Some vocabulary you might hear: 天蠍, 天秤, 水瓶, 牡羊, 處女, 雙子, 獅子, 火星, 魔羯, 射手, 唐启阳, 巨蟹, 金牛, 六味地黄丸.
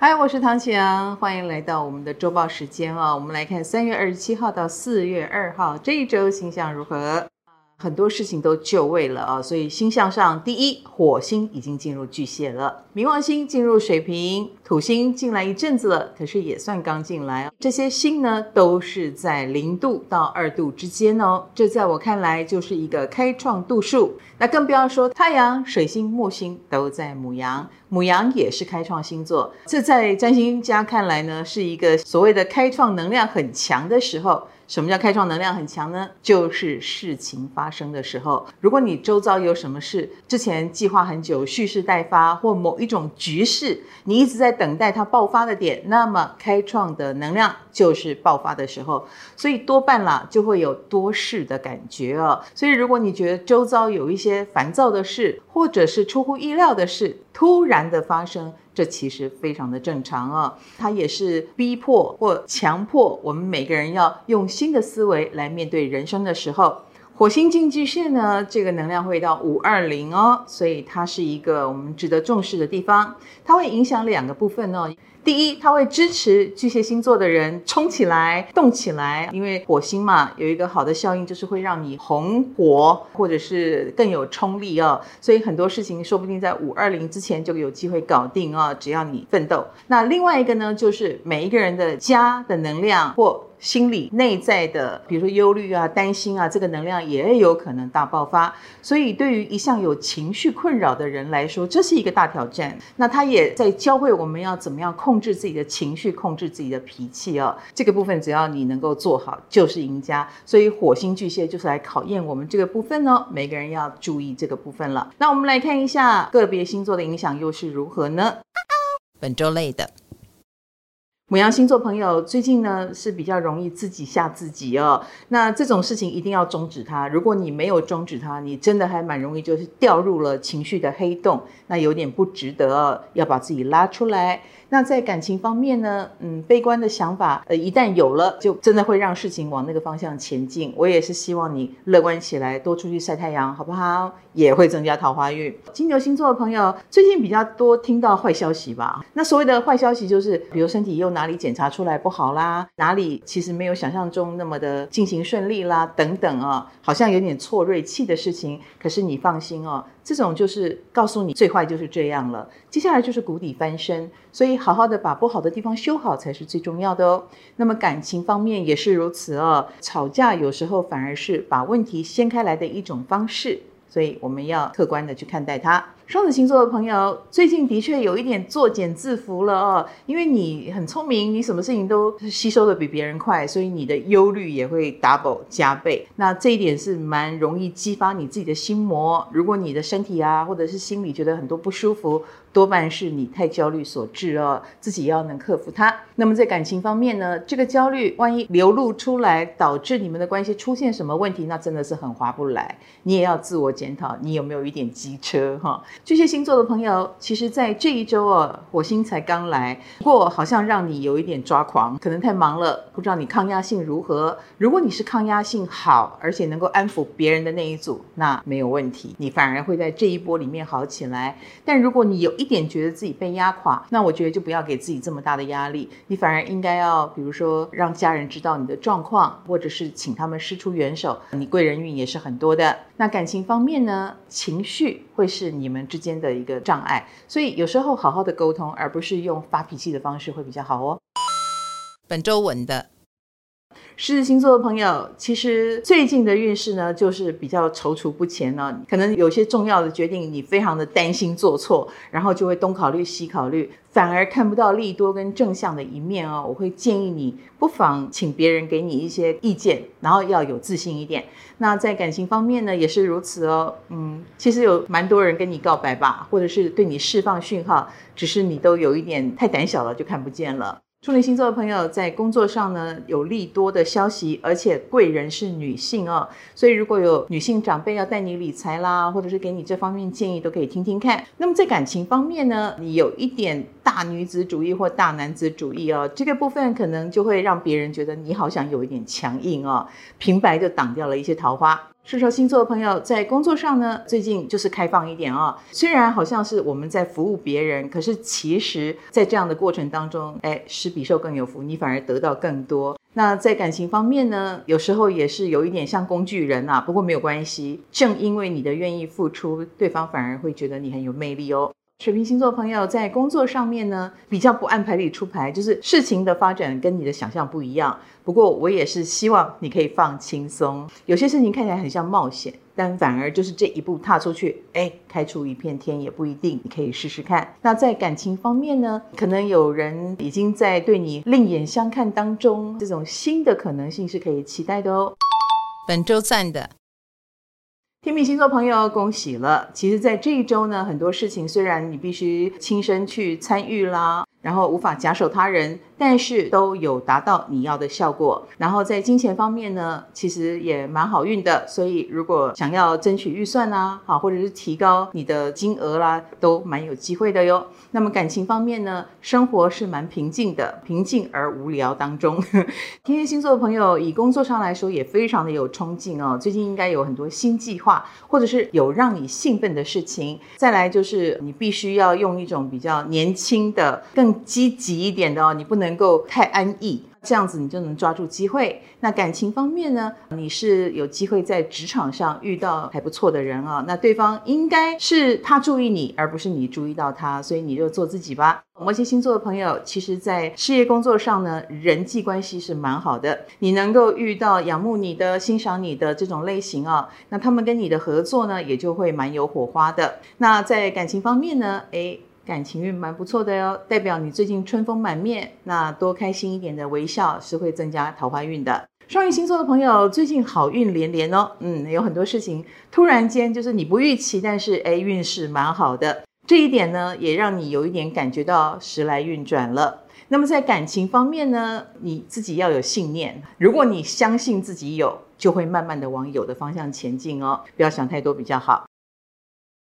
嗨，我是唐启阳，欢迎来到我们的周报时间啊。我们来看3月27号到4月2号这一周星象如何。很多事情都就位了啊，所以星象上第一，火星已经进入巨蟹了，冥王星进入水瓶，土星进来一阵子了，可是也算刚进来。这些星呢都是在0度到2度之间哦，这在我看来就是一个开创度数。那更不要说太阳、水星、木星都在牡羊。牡羊也是开创星座，这在占星家看来呢，是一个所谓的开创能量很强的时候。什么叫开创能量很强呢？就是事情发生的时候。如果你周遭有什么事，之前计划很久，蓄势待发，或某一种局势，你一直在等待它爆发的点，那么开创的能量就是爆发的时候。所以多半啦，就会有多事的感觉哦。所以如果你觉得周遭有一些烦躁的事，或者是出乎意料的事，突然的发生，这其实非常的正常哦。它也是逼迫或强迫我们每个人要用新的思维来面对人生的时候。火星进巨蟹呢，这个能量会到520哦，所以它是一个我们值得重视的地方。它会影响两个部分哦。第一，它会支持巨蟹星座的人冲起来、动起来，因为火星嘛，有一个好的效应就是会让你红火，或者是更有冲力哦。所以很多事情说不定在520之前就有机会搞定哦，只要你奋斗。那另外一个呢，就是每一个人的家的能量或心理内在的，比如说忧虑啊、担心啊，这个能量也有可能大爆发。所以对于一向有情绪困扰的人来说，这是一个大挑战。那它也在教会我们要怎么样控制自己的情绪，控制自己的脾气哦。这个部分只要你能够做好，就是赢家。所以火星巨蟹就是来考验我们这个部分哦，每个人要注意这个部分了。那我们来看一下个别星座的影响又是如何呢？本周类的牡羊星座朋友最近呢是比较容易自己吓自己哦，那这种事情一定要终止它。如果你没有终止它，你真的还蛮容易就是掉入了情绪的黑洞，那有点不值得哦，要把自己拉出来。那在感情方面呢，悲观的想法一旦有了，就真的会让事情往那个方向前进。我也是希望你乐观起来，多出去晒太阳，好不好？也会增加桃花运。金牛星座的朋友最近比较多听到坏消息吧？那所谓的坏消息就是，比如身体又哪里检查出来不好啦，哪里其实没有想象中那么的进行顺利啦，等等啊，好像有点挫锐气的事情。可是你放心哦，这种就是告诉你最坏就是这样了，接下来就是谷底翻身，所以好好的把不好的地方修好才是最重要的哦。那么感情方面也是如此哦，吵架有时候反而是把问题掀开来的一种方式，所以我们要客观的去看待它。双子星座的朋友最近的确有一点作茧自缚了哦，因为你很聪明，你什么事情都吸收的比别人快，所以你的忧虑也会 double 加倍。那这一点是蛮容易激发你自己的心魔。如果你的身体啊或者是心里觉得很多不舒服，多半是你太焦虑所致哦，自己要能克服它。那么在感情方面呢，这个焦虑万一流露出来，导致你们的关系出现什么问题，那真的是很划不来。你也要自我检讨，你有没有一点机车哈？巨蟹星座的朋友，其实在这一周哦，火星才刚来，不过好像让你有一点抓狂，可能太忙了，不知道你抗压性如何。如果你是抗压性好，而且能够安抚别人的那一组，那没有问题，你反而会在这一波里面好起来。但如果你有一点觉得自己被压垮，那我觉得就不要给自己这么大的压力，你反而应该要，比如说让家人知道你的状况，或者是请他们施出援手，你贵人运也是很多的。那感情方面呢，情绪会是你们之间的一个障碍，所以有时候好好的沟通，而不是用发脾气的方式会比较好哦。本周稳的狮子星座的朋友，其实最近的运势呢，就是比较踌躇不前呢、可能有些重要的决定，你非常的担心做错，然后就会东考虑西考虑，反而看不到利多跟正向的一面哦。我会建议你不妨请别人给你一些意见，然后要有自信一点。那在感情方面呢，也是如此哦。其实有蛮多人跟你告白吧，或者是对你释放讯号，只是你都有一点太胆小了，就看不见了。处女星座的朋友在工作上呢有利多的消息，而且贵人是女性哦，所以如果有女性长辈要带你理财啦，或者是给你这方面建议，都可以听听看。那么在感情方面呢，你有一点大女子主义或大男子主义哦，这个部分可能就会让别人觉得你好像有一点强硬哦，平白就挡掉了一些桃花。射手星座的朋友在工作上呢，最近就是开放一点啊。虽然好像是我们在服务别人，可是其实在这样的过程当中，施比受更有福，你反而得到更多。那在感情方面呢，有时候也是有一点像工具人啊，不过没有关系，正因为你的愿意付出，对方反而会觉得你很有魅力哦。水瓶星座朋友在工作上面呢，比较不按牌理出牌，就是事情的发展跟你的想象不一样。不过我也是希望你可以放轻松，有些事情看起来很像冒险，但反而就是这一步踏出去，开出一片天也不一定，你可以试试看。那在感情方面呢，可能有人已经在对你另眼相看当中，这种新的可能性是可以期待的哦。本周赞的天秤星座朋友，恭喜了！其实在这一周呢，很多事情虽然你必须亲身去参与啦，然后无法假手他人，但是都有达到你要的效果。然后在金钱方面呢，其实也蛮好运的，所以如果想要争取预算啦，或者是提高你的金额啦，都蛮有机会的哟。那么感情方面呢，生活是蛮平静的，平静而无聊当中。天蝎星座的朋友，以工作上来说也非常的有冲劲哦，最近应该有很多新计划，或者是有让你兴奋的事情。再来就是你必须要用一种比较年轻的、更积极一点的哦，你不能够太安逸，这样子你就能抓住机会。那感情方面呢，你是有机会在职场上遇到还不错的人啊，那对方应该是他注意你，而不是你注意到他，所以你就做自己吧。摩羯星座的朋友，其实在事业工作上呢，人际关系是蛮好的，你能够遇到仰慕你的、欣赏你的这种类型啊，那他们跟你的合作呢，也就会蛮有火花的。那在感情方面呢，感情运蛮不错的哟，代表你最近春风满面，那多开心一点的微笑是会增加桃花运的。双鱼星座的朋友最近好运连连哦，有很多事情突然间就是你不预期，但是运势蛮好的，这一点呢也让你有一点感觉到时来运转了。那么在感情方面呢，你自己要有信念，如果你相信自己有，就会慢慢的往有的方向前进哦，不要想太多比较好。